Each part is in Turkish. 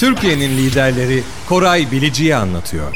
Türkiye'nin liderleri Koray Bilici'yi anlatıyor.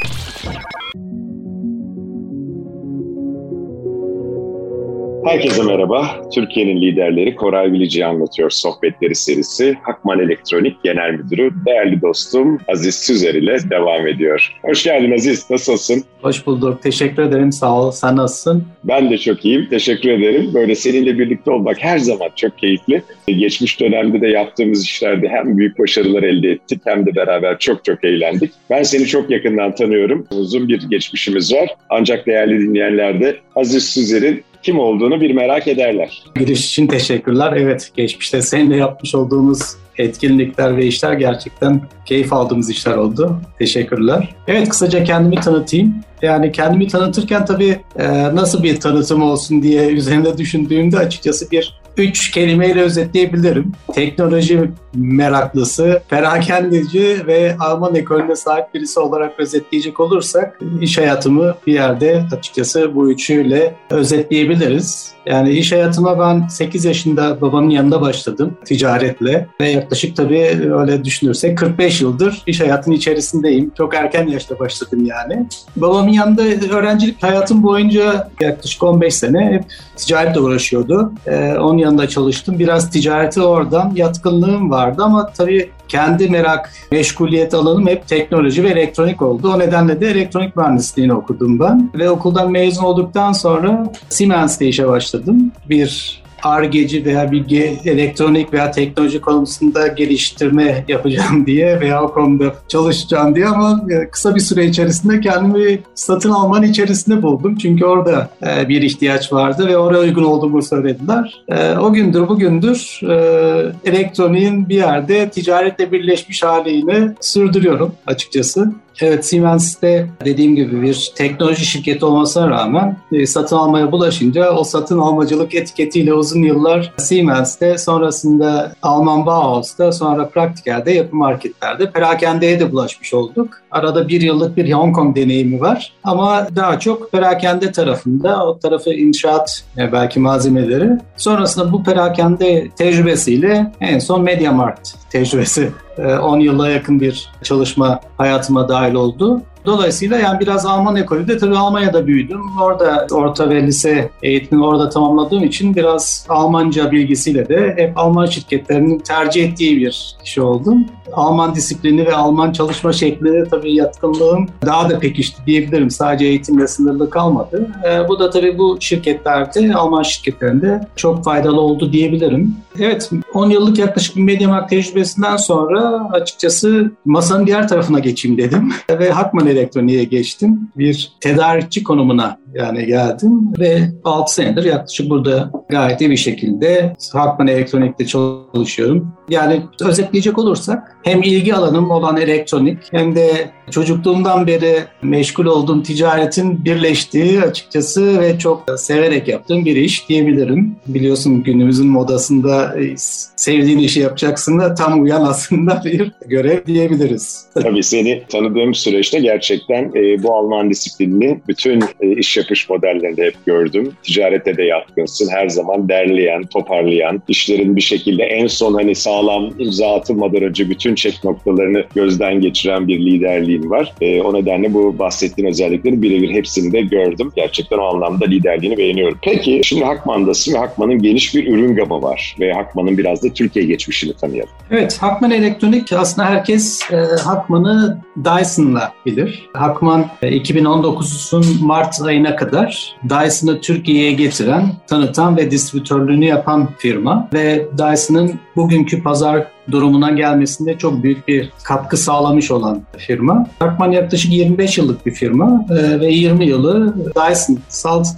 Herkese merhaba. Türkiye'nin liderleri Koray Bilici'yi anlatıyor sohbetleri serisi Hakman Elektronik Genel Müdürü değerli dostum Aziz Süzer ile devam ediyor. Hoş geldin Aziz. Nasılsın? Hoş bulduk. Teşekkür ederim. Sağ ol. Sen nasılsın? Ben de çok iyiyim. Teşekkür ederim. Böyle seninle birlikte olmak her zaman çok keyifli. Geçmiş dönemde de yaptığımız işlerde hem büyük başarılar elde ettik hem de beraber çok çok eğlendik. Ben seni çok yakından tanıyorum. Uzun bir geçmişimiz var. Ancak değerli dinleyenler de Aziz Süzer'in kim olduğunu bir merak ederler. Giriş için teşekkürler. Evet, geçmişte seninle yapmış olduğumuz etkinlikler ve işler gerçekten keyif aldığımız işler oldu. Teşekkürler. Evet, kısaca kendimi tanıtayım. Yani kendimi tanıtırken tabii nasıl bir tanıtım olsun diye üzerinde düşündüğümde açıkçası üç kelimeyle özetleyebilirim. Teknoloji meraklısı, perakendeci ve Alman ekolüne sahip birisi olarak özetleyecek olursak iş hayatımı bir yerde açıkçası bu üçüyle özetleyebiliriz. Yani iş hayatıma ben 8 yaşında babamın yanında başladım ticaretle ve yaklaşık tabii öyle düşünürsek 45 yıldır iş hayatının içerisindeyim. Çok erken yaşta başladım yani. Babamın yanında öğrencilik hayatım boyunca yaklaşık 15 sene hep ticaretle uğraşıyordu. Onun yanında çalıştım. Biraz ticareti oradan yatkınlığım vardı ama tabii kendi meşguliyet alanım hep teknoloji ve elektronik oldu. O nedenle de elektronik mühendisliğini okudum ben. Ve okuldan mezun olduktan sonra Siemens'te işe başladım. Bir Ar-Ge'ci veya bilgi, elektronik veya teknoloji konusunda geliştirme yapacağım diye veya o konuda çalışacağım diye ama kısa bir süre içerisinde kendimi satın almanın içerisinde buldum. Çünkü orada bir ihtiyaç vardı ve oraya uygun olduğumu söylediler. O gündür bugündür elektroniğin bir yerde ticaretle birleşmiş halini sürdürüyorum açıkçası. Evet, Siemens'te dediğim gibi bir teknoloji şirketi olmasına rağmen satın almaya bulaşınca o satın almacılık etiketiyle uzun yıllar Siemens'te, sonrasında Alman Bauhaus'ta, sonra Praktiker'de, yapı marketlerde, perakendeye de bulaşmış olduk. Arada bir yıllık bir Hong Kong deneyimi var ama daha çok perakende tarafında, o tarafı inşaat belki malzemeleri. Sonrasında bu perakende tecrübesiyle en son MediaMarkt tecrübesi 10 yıla yakın bir çalışma hayatıma dahil oldu. Dolayısıyla yani biraz Alman ekolü de tabii Almanya'da büyüdüm. Orada orta ve lise eğitimini orada tamamladığım için biraz Almanca bilgisiyle de hep Alman şirketlerinin tercih ettiği bir kişi oldum. Alman disiplini ve Alman çalışma şekline tabii yatkınlığım daha da pekişti diyebilirim. Sadece eğitimle sınırlı kalmadı. Bu da tabii bu şirketlerde, Alman şirketlerinde çok faydalı oldu diyebilirim. Evet, 10 yıllık yaklaşık bir MediaMarkt tecrübesinden sonra açıkçası masanın diğer tarafına geçeyim dedim. Ve Hakman Elektroniğe geçtim. Bir tedarikçi konumuna yani geldim ve 6 senedir yaklaşık burada gayet iyi bir şekilde Hakman Elektronik'te çalışıyorum. Yani özetleyecek olursak hem ilgi alanım olan elektronik hem de çocukluğumdan beri meşgul olduğum ticaretin birleştiği açıkçası ve çok severek yaptığım bir iş diyebilirim. Biliyorsun günümüzün modasında sevdiğin işi yapacaksın da tam uyan aslında bir görev diyebiliriz. Tabii seni tanıdığım süreçte gerçekten bu Alman disiplinini bütün iş yapış modellerinde hep gördüm. Ticarette de yatkınsın. Her zaman derleyen, toparlayan, işlerin bir şekilde en son sağlam imza atılmadan önce bütün çek noktalarını gözden geçiren bir liderliğin var. O nedenle bu bahsettiğin özellikleri birebir hepsini de gördüm. Gerçekten o anlamda liderliğini beğeniyorum. Peki şimdi Hakman'dasın ve Hakman'ın geniş bir ürün gamı var ve Hakman'ın biraz da Türkiye geçmişini tanıyalım. Evet, Hakman Elektronik aslında herkes Hakman'ı Dyson'la bilir. Hakman 2019'un Mart ayına kadar Dyson'ı Türkiye'ye getiren, tanıtan ve distribütörlüğünü yapan firma ve Dyson'ın bugünkü pazar durumundan gelmesinde çok büyük bir katkı sağlamış olan firma. Hakman yaklaşık 25 yıllık bir firma ve 20 yılı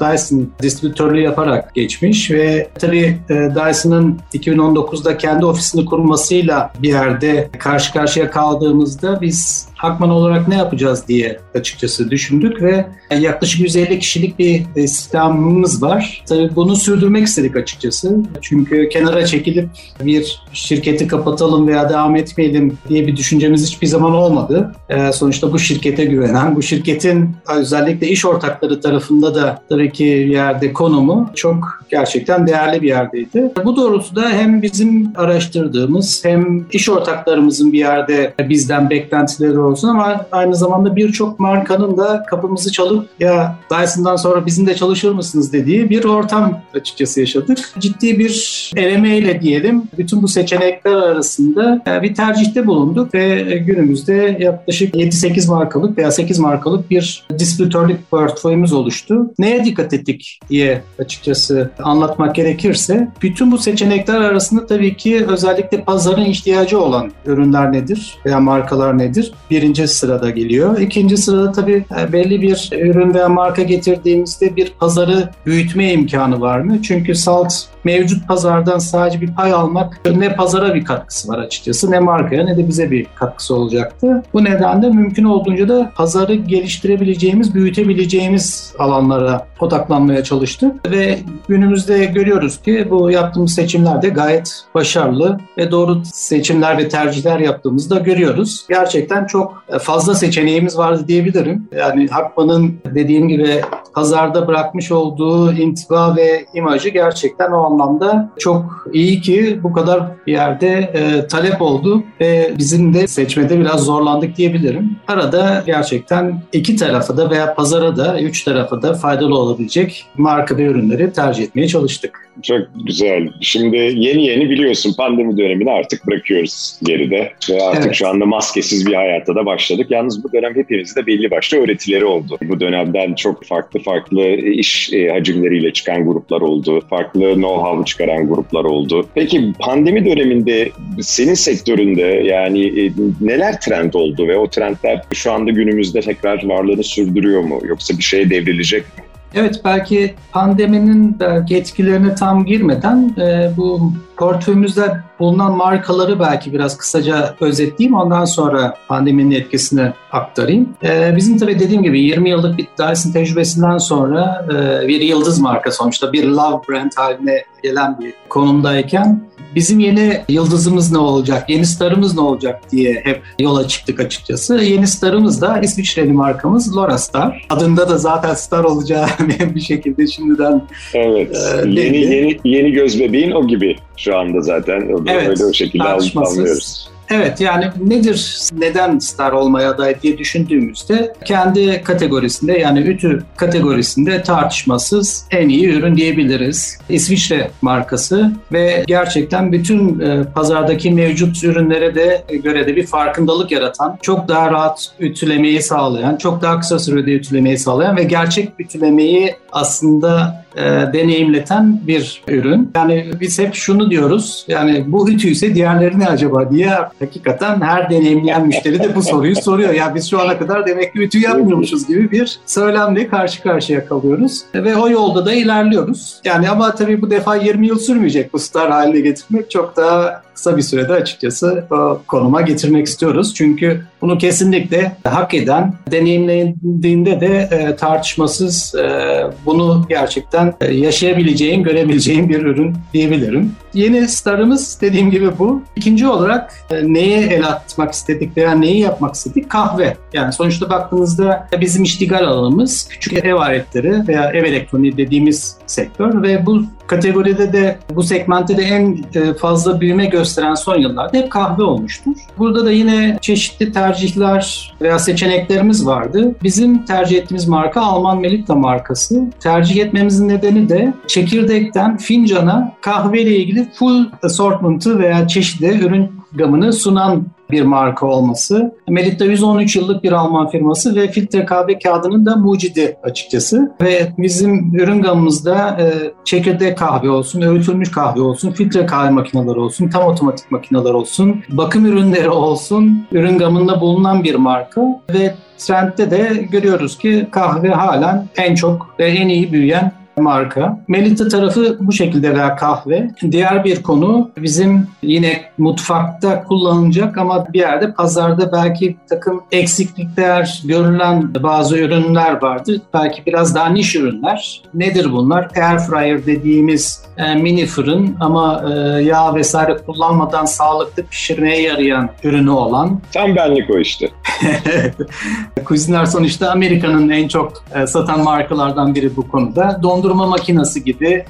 Dyson distribütörlüğü yaparak geçmiş ve tabii Dyson'ın 2019'da kendi ofisini kurmasıyla bir yerde karşı karşıya kaldığımızda biz Hakman olarak ne yapacağız diye açıkçası düşündük ve yaklaşık 150 kişilik bir sistemimiz var. Tabii bunu sürdürmek istedik açıkçası. Çünkü kenara çekilip bir şirketi kapatalım veya devam etmeyelim diye bir düşüncemiz hiçbir zaman olmadı. Sonuçta bu şirkete güvenen, bu şirketin özellikle iş ortakları tarafında da tabii ki yerde konumu çok gerçekten değerli bir yerdeydi. Bu doğrultuda hem bizim araştırdığımız hem iş ortaklarımızın bir yerde bizden beklentileri olsun ama aynı zamanda birçok markanın da kapımızı çalıp ya Dyson'dan sonra bizim de çalışır mısınız dediği bir ortam açıkçası yaşadık. Ciddi bir elemeyle diyelim bütün bu seçenekler arasında bir tercihte bulunduk ve günümüzde yaklaşık 7-8 markalık veya 8 markalık bir distribütörlük portföyümüz oluştu. Neye dikkat ettik diye açıkçası anlatmak gerekirse bütün bu seçenekler arasında tabii ki özellikle pazarın ihtiyacı olan ürünler nedir veya markalar nedir? Birinci sırada geliyor. İkinci sırada tabii belli bir ürün veya marka getirdiğimizde bir pazarı büyütme imkanı var mı? Çünkü salt mevcut pazardan sadece bir pay almak ne pazara bir katkısı var açıkçası, ne markaya ne de bize bir katkısı olacaktı. Bu nedenle mümkün olduğunca da pazarı geliştirebileceğimiz, büyütebileceğimiz alanlara odaklanmaya çalıştık ve günümüzde görüyoruz ki bu yaptığımız seçimler de gayet başarılı ve doğru seçimler ve tercihler yaptığımızı da görüyoruz. Gerçekten çok fazla seçeneğimiz vardı diyebilirim. Yani Hakman'ın dediğim gibi pazarda bırakmış olduğu intiba ve imajı gerçekten o anlamda çok iyi ki bu kadar bir yerde talep oldu ve bizim de seçmede biraz zorlandık diyebilirim. Arada gerçekten iki tarafa da veya pazara da, üç tarafa da faydalı olabilecek marka ve ürünleri tercih etmeye çalıştık. Çok güzel. Şimdi yeni biliyorsun pandemi dönemini artık bırakıyoruz geride ve artık evet. Şu anda maskesiz bir hayata da başladık. Yalnız bu dönem hepimizde belli başlı öğretileri oldu. Bu dönemden çok farklı iş hacimleriyle çıkan gruplar oldu. Farklı know-how çıkaran gruplar oldu. Peki pandemi döneminde senin sektöründe yani neler trend oldu ve o trendler şu anda günümüzde tekrar varlığını sürdürüyor mu? Yoksa bir şeye devrilecek mi? Evet, belki pandeminin etkilerine tam girmeden bu portföyümüzde bulunan markaları belki biraz kısaca özetleyeyim. Ondan sonra pandeminin etkisini aktarayım. Bizim tabii dediğim gibi 20 yıllık bir Dyson tecrübesinden sonra bir yıldız marka sonuçta bir love brand haline gelen bir konumdayken bizim yeni yıldızımız ne olacak, yeni starımız ne olacak diye hep yola çıktık açıkçası. Yeni starımız da İsviçreli markamız Laurastar. Adında da zaten star olacağı bir şekilde şimdiden. Evet, yeni göz bebeğin o gibi şu anda zaten. Evet, öyle o şekilde anlıyoruz. Evet, yani nedir, neden star olmaya aday diye düşündüğümüzde kendi kategorisinde yani ütü kategorisinde tartışmasız en iyi ürün diyebiliriz. İsviçre markası ve gerçekten bütün pazardaki mevcut ürünlere de göre de bir farkındalık yaratan, çok daha rahat ütülemeyi sağlayan, çok daha kısa sürede ütülemeyi sağlayan ve gerçek ütülemeyi aslında deneyimleten bir ürün. Yani biz hep şunu diyoruz, yani bu ütüyse diğerleri ne acaba diye hakikaten her deneyimleyen müşteri de bu soruyu soruyor. Ya biz şu ana kadar demek ki ütü yapmıyormuşuz gibi bir söylemle karşı karşıya kalıyoruz ve o yolda da ilerliyoruz. Yani ama tabii bu defa 20 yıl sürmeyecek bu star haline getirmek, çok daha kısa bir sürede açıkçası konuma getirmek istiyoruz. Çünkü bunu kesinlikle hak eden, deneyimlendiğinde de tartışmasız bunu gerçekten yaşayabileceğim, görebileceğim bir ürün diyebilirim. Yeni starımız dediğim gibi bu. İkinci olarak neye el atmak istedik veya neyi yapmak istedik? Kahve. Yani sonuçta baktığınızda bizim iştigal alanımız küçük ev aletleri veya ev elektroniği dediğimiz sektör ve bu kategoride de, bu segmentte de en fazla büyüme gösteren son yıllarda hep kahve olmuştur. Burada da yine çeşitli tercihler veya seçeneklerimiz vardı. Bizim tercih ettiğimiz marka Alman Melitta markası. Tercih etmemizin nedeni de çekirdekten fincana kahveyle ilgili full assortment'ı veya çeşitli ürün gamını sunan bir marka olması. Melitta 113 yıllık bir Alman firması ve filtre kahve kağıdının da mucidi açıkçası. Ve bizim ürün gamımızda çekirdek kahve olsun, öğütülmüş kahve olsun, filtre kahve makineleri olsun, tam otomatik makineler olsun, bakım ürünleri olsun, ürün gamında bulunan bir marka ve trendde de görüyoruz ki kahve halen en çok ve en iyi büyüyen marka. Melitta tarafı bu şekilde veya kahve. Diğer bir konu bizim yine mutfakta kullanılacak ama bir yerde pazarda belki bir takım eksiklikler görülen bazı ürünler vardır. Belki biraz daha niş ürünler. Nedir bunlar? Airfryer dediğimiz mini fırın ama yağ vesaire kullanmadan sağlıklı pişirmeye yarayan ürünü olan. Tam benlik o işte. Cuisinart sonuçta Amerika'nın en çok satan markalardan biri bu konuda. Dondurma makinesi gibi,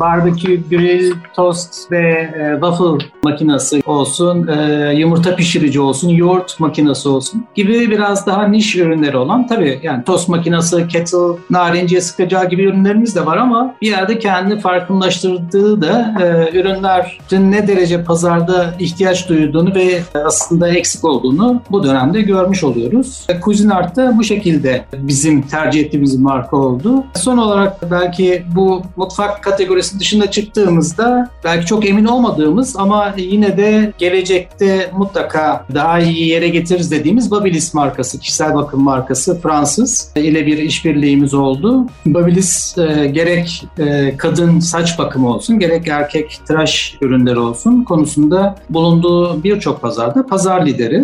barbekü, grill, tost ve waffle makinesi olsun, yumurta pişirici olsun, yoğurt makinesi olsun gibi biraz daha niş ürünleri olan, tabii yani tost makinesi, kettle, narinciye sıkacağı gibi ürünlerimiz de var ama bir yerde kendini farkındaştırdığı da ürünlerin ne derece pazarda ihtiyaç duyduğunu ve aslında eksik olduğunu bu dönemde görmüş oluyoruz. Cuisinart da bu şekilde bizim tercih ettiğimiz marka oldu. Son olarak belki bu mutfak kategorisinin dışında çıktığımızda belki çok emin olmadığımız ama yine de gelecekte mutlaka daha iyi yere getiririz dediğimiz Babyliss markası, kişisel bakım markası, Fransız ile bir işbirliğimiz oldu. Babyliss gerek kadın saç bakımı olsun, gerek erkek tıraş ürünleri olsun konusunda bulunduğu birçok pazarda pazar lideri.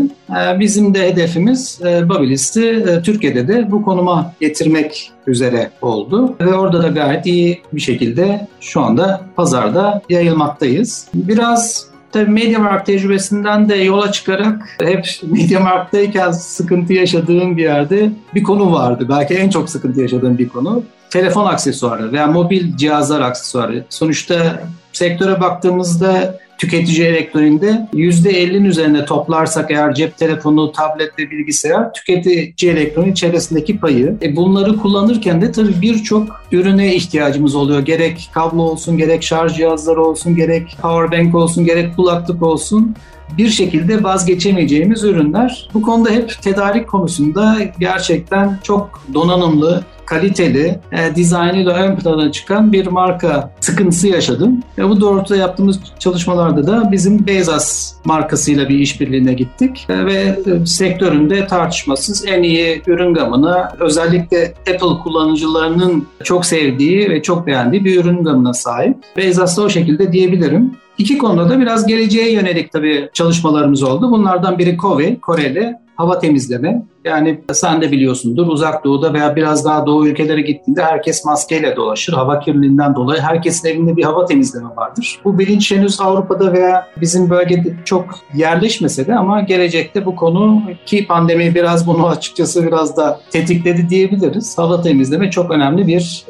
Bizim de hedefimiz Babyliss'i Türkiye'de de bu konuma getirmek üzere oldu ve orada da gayet iyi bir şekilde şu anda pazarda yayılmaktayız. Biraz tabii MediaMarkt tecrübesinden de yola çıkarak hep MediaMarkt'tayken sıkıntı yaşadığım bir yerde bir konu vardı. Belki en çok sıkıntı yaşadığım bir konu. Telefon aksesuarı veya mobil cihazlar aksesuarı. Sonuçta sektöre baktığımızda tüketici elektroniğinde %50'nin üzerine toplarsak eğer cep telefonu, tablet ve bilgisayar tüketici elektroniği içerisindeki payı. Bunları kullanırken de tabii birçok ürüne ihtiyacımız oluyor. Gerek kablo olsun, gerek şarj cihazları olsun, gerek powerbank olsun, gerek kulaklık olsun. Bir şekilde vazgeçemeyeceğimiz ürünler. Bu konuda hep tedarik konusunda gerçekten çok donanımlı, kaliteli, dizaynıyla ön plana çıkan bir marka sıkıntısı yaşadım. Ve bu doğrultuda yaptığımız çalışmalarda da bizim Baseus markasıyla bir işbirliğine gittik. Ve sektöründe tartışmasız en iyi ürün gamına, özellikle Apple kullanıcılarının çok sevdiği ve çok beğendiği bir ürün gamına sahip. Baseus'ta o şekilde diyebilirim. İki konuda da biraz geleceğe yönelik tabii çalışmalarımız oldu. Bunlardan biri Kovey, Koreli hava temizleme. Yani sen de biliyorsundur, uzak doğuda veya biraz daha doğu ülkelere gittiğinde herkes maskeyle dolaşır. Hava kirliliğinden dolayı herkesin evinde bir hava temizleme vardır. Bu bilinç henüz Avrupa'da veya bizim bölgede çok yerleşmese de ama gelecekte bu konu, ki pandemi biraz bunu açıkçası biraz da tetikledi diyebiliriz. Hava temizleme çok önemli bir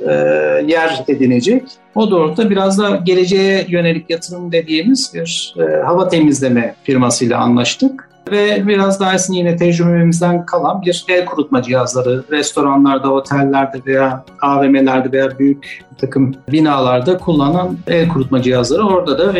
yer edinecek. O doğrultuda biraz da geleceğe yönelik yatırım dediğimiz bir hava temizleme firmasıyla anlaştık. Ve biraz daha aslında yine tecrübemizden kalan bir el kurutma cihazları restoranlarda, otellerde veya AVM'lerde veya büyük bir takım binalarda kullanılan el kurutma cihazları. Orada da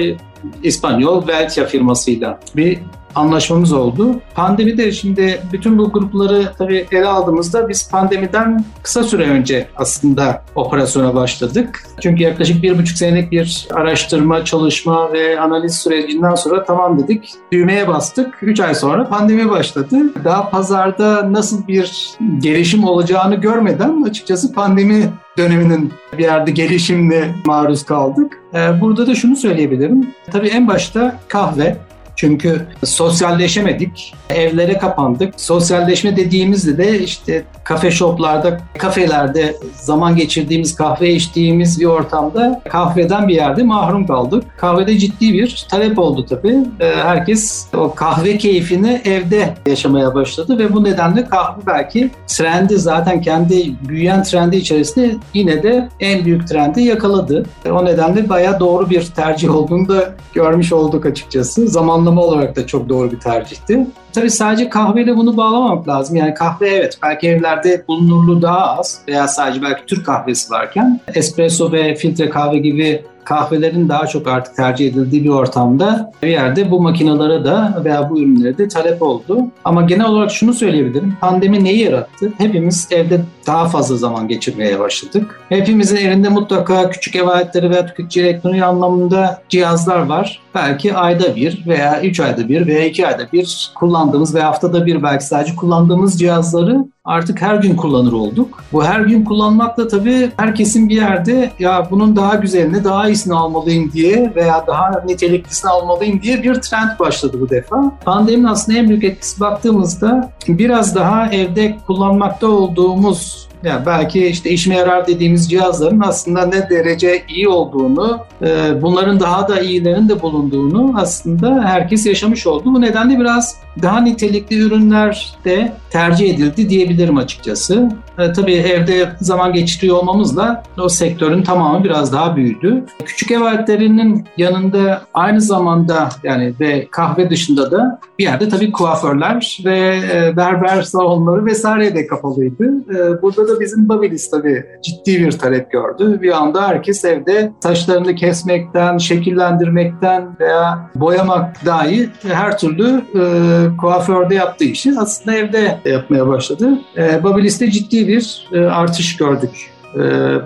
İspanyol Veltia firmasıyla bir anlaşmamız oldu. Pandemide şimdi bütün bu grupları tabii ele aldığımızda biz pandemiden kısa süre önce aslında operasyona başladık. Çünkü yaklaşık 1,5 senelik bir araştırma, çalışma ve analiz sürecinden sonra tamam dedik, düğmeye bastık. 3 ay sonra pandemi başladı. Daha pazarda nasıl bir gelişim olacağını görmeden açıkçası pandemi döneminin bir yerde gelişimine maruz kaldık. Burada da şunu söyleyebilirim. Tabii en başta kahve. Çünkü sosyalleşemedik, evlere kapandık. Sosyalleşme dediğimizde de işte kafe shoplarda, kafelerde zaman geçirdiğimiz, kahve içtiğimiz bir ortamda kahveden bir yerde mahrum kaldık. Kahvede ciddi bir talep oldu tabii. Herkes o kahve keyfini evde yaşamaya başladı ve bu nedenle kahve belki trendi, zaten kendi büyüyen trendi içerisinde yine de en büyük trendi yakaladı. O nedenle bayağı doğru bir tercih olduğunu da görmüş olduk açıkçası. Zamanlama olarak da çok doğru bir tercihti. Tabii sadece kahveyle bunu bağlamamak lazım. Yani kahve evet belki evlerde bulunurluğu daha az veya sadece belki Türk kahvesi varken espresso ve filtre kahve gibi kahvelerin daha çok artık tercih edildiği bir ortamda bir yerde bu makinelere de veya bu ürünlere de talep oldu. Ama genel olarak şunu söyleyebilirim. Pandemi neyi yarattı? Hepimiz evde daha fazla zaman geçirmeye başladık. Hepimizin elinde mutlaka küçük ev aletleri veya tüketici elektroniği anlamında cihazlar var. belki ayda bir veya 3 ayda bir veya 2 ayda bir kullandığımız ve haftada bir belki sadece kullandığımız cihazları artık her gün kullanır olduk. Bu her gün kullanmak da tabii herkesin bir yerde ya bunun daha güzelini, daha iyisini almalıyım diye veya daha niteliklisini almalıyım diye bir trend başladı bu defa. Pandeminin aslında en büyük etkisi baktığımızda biraz daha evde kullanmakta olduğumuz yani belki işte işime yarar dediğimiz cihazların aslında ne derece iyi olduğunu, bunların daha da iyilerinin de bulunduğunu aslında herkes yaşamış oldu. Bu nedenle biraz daha nitelikli ürünler de tercih edildi diyebilirim açıkçası. Tabii evde zaman geçiriyor olmamızla o sektörün tamamı biraz daha büyüdü. Küçük ev aletlerinin yanında aynı zamanda yani ve kahve dışında da bir yerde tabii kuaförler ve berber salonları vesaire de kapalıydı. Burada da bizim Babyliss tabii ciddi bir talep gördü. Bir anda herkes evde saçlarını kesmekten, şekillendirmekten veya boyamak dahi her türlü kuaförde yaptığı işi aslında evde yapmaya başladı. Babyliss'te ciddi bir artış gördük.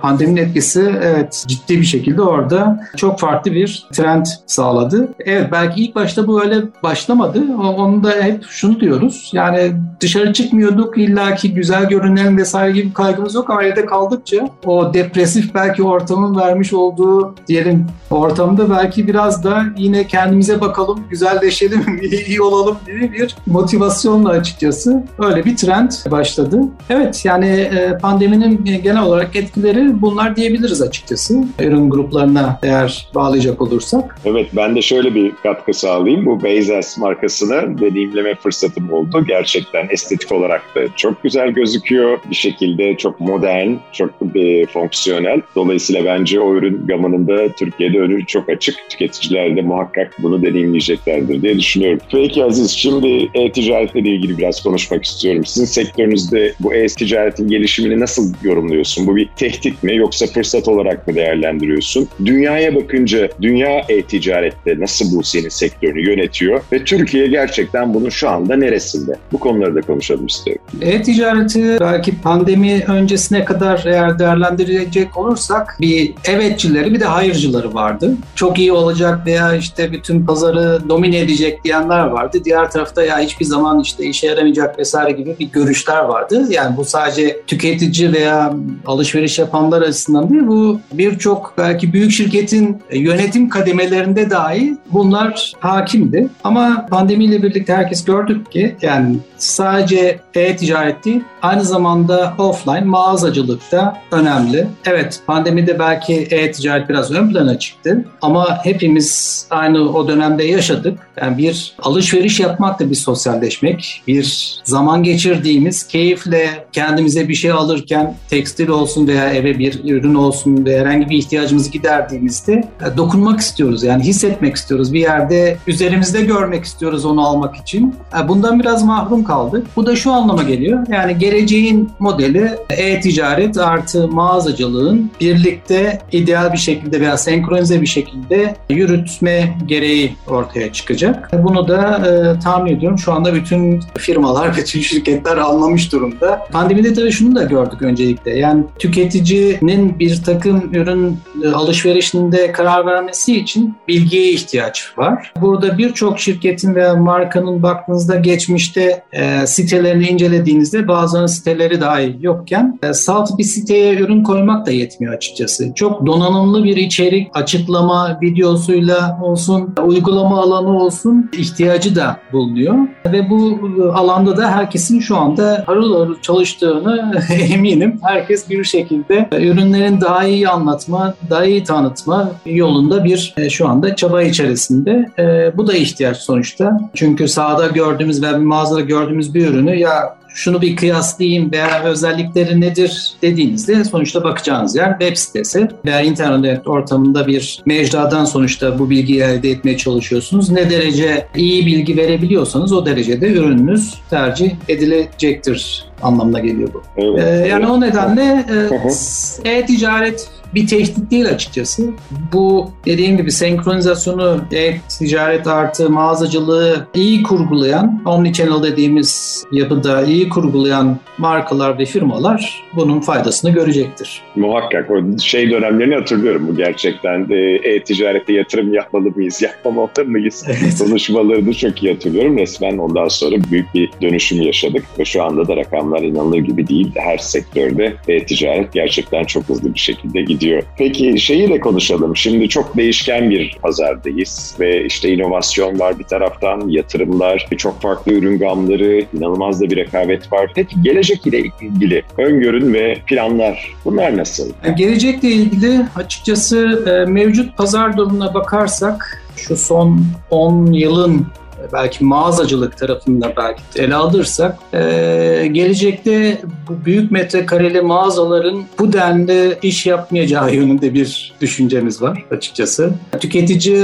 Pandeminin etkisi evet ciddi bir şekilde orada çok farklı bir trend sağladı. Evet belki ilk başta bu öyle başlamadı. Onu da hep şunu diyoruz. Yani dışarı çıkmıyorduk illaki güzel görünen vesaire gibi kaygımız yok ama evde kaldıkça o depresif belki ortamın vermiş olduğu diyelim ortamda belki biraz da yine kendimize bakalım, güzelleşelim, iyi olalım gibi bir motivasyonla açıkçası öyle bir trend başladı. Evet yani pandeminin genel olarak etkileri bunlar diyebiliriz açıkçası. Ürün gruplarına eğer bağlayacak olursak. Evet ben de şöyle bir katkı sağlayayım. Bu Baseus markasını deneyimleme fırsatım oldu. Gerçekten estetik olarak da çok güzel gözüküyor. Bir şekilde çok modern, çok fonksiyonel. Dolayısıyla bence o ürün gamının da Türkiye'de önü çok açık. Tüketiciler de muhakkak bunu deneyimleyeceklerdir diye düşünüyorum. Peki Aziz, şimdi e-ticaretle ilgili biraz konuşmak istiyorum. Sizin sektörünüzde bu e-ticaretin gelişimini nasıl yorumluyorsun? Bu bir tehdit mi yoksa fırsat olarak mı değerlendiriyorsun? Dünyaya bakınca dünya e-ticarette nasıl bu senin sektörünü yönetiyor ve Türkiye gerçekten bunun şu anda neresinde? Bu konuları da konuşalım istiyorum. E-ticareti belki pandemi öncesine kadar eğer değerlendirecek olursak bir evetçileri bir de hayırcıları vardı. Çok iyi olacak veya işte bütün pazarı domine edecek diyenler vardı. Diğer tarafta ya hiçbir zaman işte işe yaramayacak vesaire gibi bir görüşler vardı. Yani bu sadece tüketici veya alışveriş yapanlar açısından değil, bu birçok belki büyük şirketin yönetim kademelerinde dahi bunlar hakimdi. Ama pandemiyle birlikte herkes gördük ki yani sadece e-ticaret değil, aynı zamanda offline mağazacılık da önemli. Evet, pandemide belki e-ticaret biraz ön plana çıktı ama hepimiz aynı o dönemde yaşadık. Yani bir alışveriş yapmak da bir sosyalleşmek, bir zaman geçirdiğimiz keyifle kendimize bir şey alırken tekstil olsun veya eve bir ürün olsun veya herhangi bir ihtiyacımızı giderdiğimizde dokunmak istiyoruz. Yani hissetmek istiyoruz. Bir yerde üzerimizde görmek istiyoruz onu almak için. Bundan biraz mahrum kaldık. Bu da şu anlama geliyor. Yani geleceğin modeli e-ticaret artı mağazacılığın birlikte ideal bir şekilde veya senkronize bir şekilde yürütme gereği ortaya çıkacak. Bunu da tahmin ediyorum. Şu anda bütün firmalar, bütün şirketler anlamış durumda. Pandemide tabii şunu da gördük öncelikle. Yani tüketicinin bir takım ürün alışverişinde karar vermesi için bilgiye ihtiyaç var. Burada birçok şirketin veya markanın baktığınızda geçmişte sitelerini incelediğinizde bazılarının siteleri dahi yokken salt bir siteye ürün koymak da yetmiyor açıkçası. Çok donanımlı bir içerik, açıklama videosuyla olsun, uygulama alanı olsun ihtiyacı da bulunuyor. Ve bu alanda da herkesin şu anda harıl harıl çalıştığını eminim. Herkes bir şekilde ürünlerin daha iyi anlatma, daha iyi tanıtma yolunda bir şu anda çaba içerisinde. Bu da ihtiyaç sonuçta. Çünü sahada gördüğümüz veya bir mağazada gördüğümüz bir ürünü ya şunu bir kıyaslayayım veya özellikleri nedir dediğinizde sonuçta bakacağınız yer web sitesi veya internet ortamında bir mecradan sonuçta bu bilgiyi elde etmeye çalışıyorsunuz. Ne derece iyi bilgi verebiliyorsanız o derecede ürününüz tercih edilecektir anlamına geliyor bu. Evet. Yani o nedenle e-ticaret bir tehdit değil açıkçası. Bu dediğim gibi senkronizasyonu, e-ticaret artı mağazacılığı iyi kurgulayan, omnichannel dediğimiz yapıda iyi kurgulayan markalar ve firmalar bunun faydasını görecektir. Muhakkak. O şey dönemlerini hatırlıyorum. Bu gerçekten e-ticarete yatırım yapmalı mıyız, yapmamalı mıyız? Evet. Konuşmalarını çok iyi hatırlıyorum. Resmen ondan sonra büyük bir dönüşüm yaşadık. Ve şu anda da rakamlar inanılır gibi değil. Her sektörde e-ticaret gerçekten çok hızlı bir şekilde gidiyor. Peki şeyi de konuşalım. Şimdi çok değişken bir pazardayız ve işte inovasyon var bir taraftan, yatırımlar, çok farklı ürün gamları, inanılmaz da bir rekabet var. Peki gelecek ile ilgili öngörün ve planlar, bunlar nasıl? Gelecekle ilgili açıkçası mevcut pazar durumuna bakarsak şu son 10 yılın belki mağazacılık tarafında belki ele alırsak gelecekte bu büyük metrekareli mağazaların bu denli iş yapmayacağı yönünde bir düşüncemiz var açıkçası. Tüketici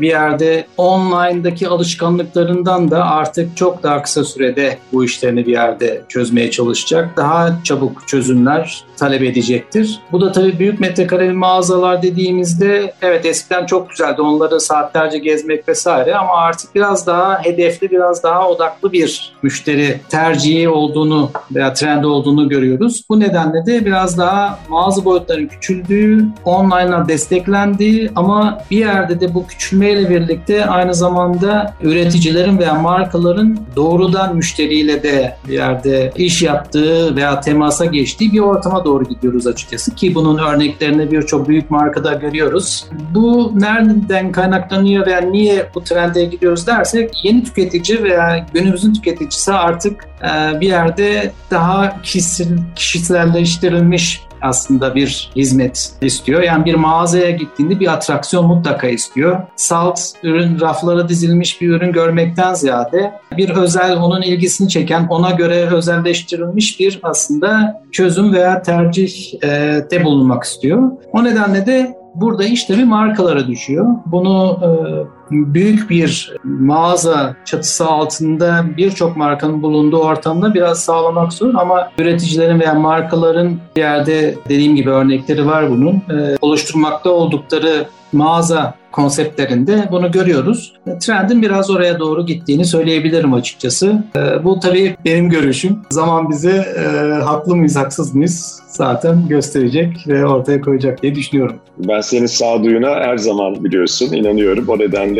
bir yerde online'daki alışkanlıklarından da artık çok daha kısa sürede bu işlerini bir yerde çözmeye çalışacak. Daha çabuk çözümler talep edecektir. Bu da tabii büyük metrekareli mağazalar dediğimizde evet eskiden çok güzeldi onları saatlerce gezmek vesaire ama artık biraz daha hedefli, biraz daha odaklı bir müşteri tercihi olduğunu veya trendi olduğunu görüyoruz. Bu nedenle de biraz daha mağaza boyutlarının küçüldüğü, online'a desteklendiği ama bir yerde de bu küçülmeyle birlikte aynı zamanda üreticilerin veya markaların doğrudan müşteriyle de bir yerde iş yaptığı veya temasa geçtiği bir ortama doğru gidiyoruz açıkçası ki bunun örneklerini birçok büyük markada görüyoruz. Bu nereden kaynaklanıyor veya niye bu trende gidiyoruz dersek yeni tüketici veya günümüzün tüketicisi artık bir yerde daha kişiselleştirilmiş aslında bir hizmet istiyor. Yani bir mağazaya gittiğinde bir atraksiyon mutlaka istiyor. Salt ürün raflara dizilmiş bir ürün görmekten ziyade bir özel onun ilgisini çeken ona göre özelleştirilmiş bir aslında çözüm veya tercihte bulunmak istiyor. O nedenle de burada iş tabii markalara düşüyor. Bunu büyük bir mağaza çatısı altında birçok markanın bulunduğu ortamda biraz sağlamak zor ama üreticilerin veya markaların bir yerde dediğim gibi örnekleri var bunun. Oluşturmakta oldukları mağaza konseptlerinde bunu görüyoruz. Trendin biraz oraya doğru gittiğini söyleyebilirim açıkçası. Bu tabii benim görüşüm. Zaman bize haklı mıyız, haksız mıyız zaten gösterecek ve ortaya koyacak diye düşünüyorum. Ben senin sağduyuna her zaman biliyorsun, inanıyorum. O nedenle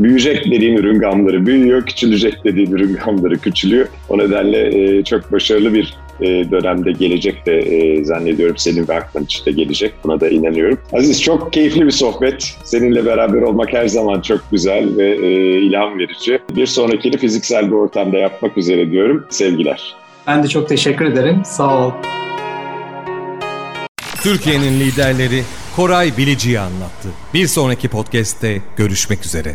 büyüyecek dediğin ürün gamları büyüyor, küçülecek dediğin ürün gamları küçülüyor. O nedenle çok başarılı bir dönemde gelecek de zannediyorum senin ve aklın içinde gelecek. Buna da inanıyorum. Aziz, çok keyifli bir sohbet. Seninle beraber olmak her zaman çok güzel ve ilham verici. Bir sonrakini fiziksel bir ortamda yapmak üzere diyorum. Sevgiler. Ben de çok teşekkür ederim. Sağ ol. Türkiye'nin liderleri Koray Bilici'yi anlattı. Bir sonraki podcast'te görüşmek üzere.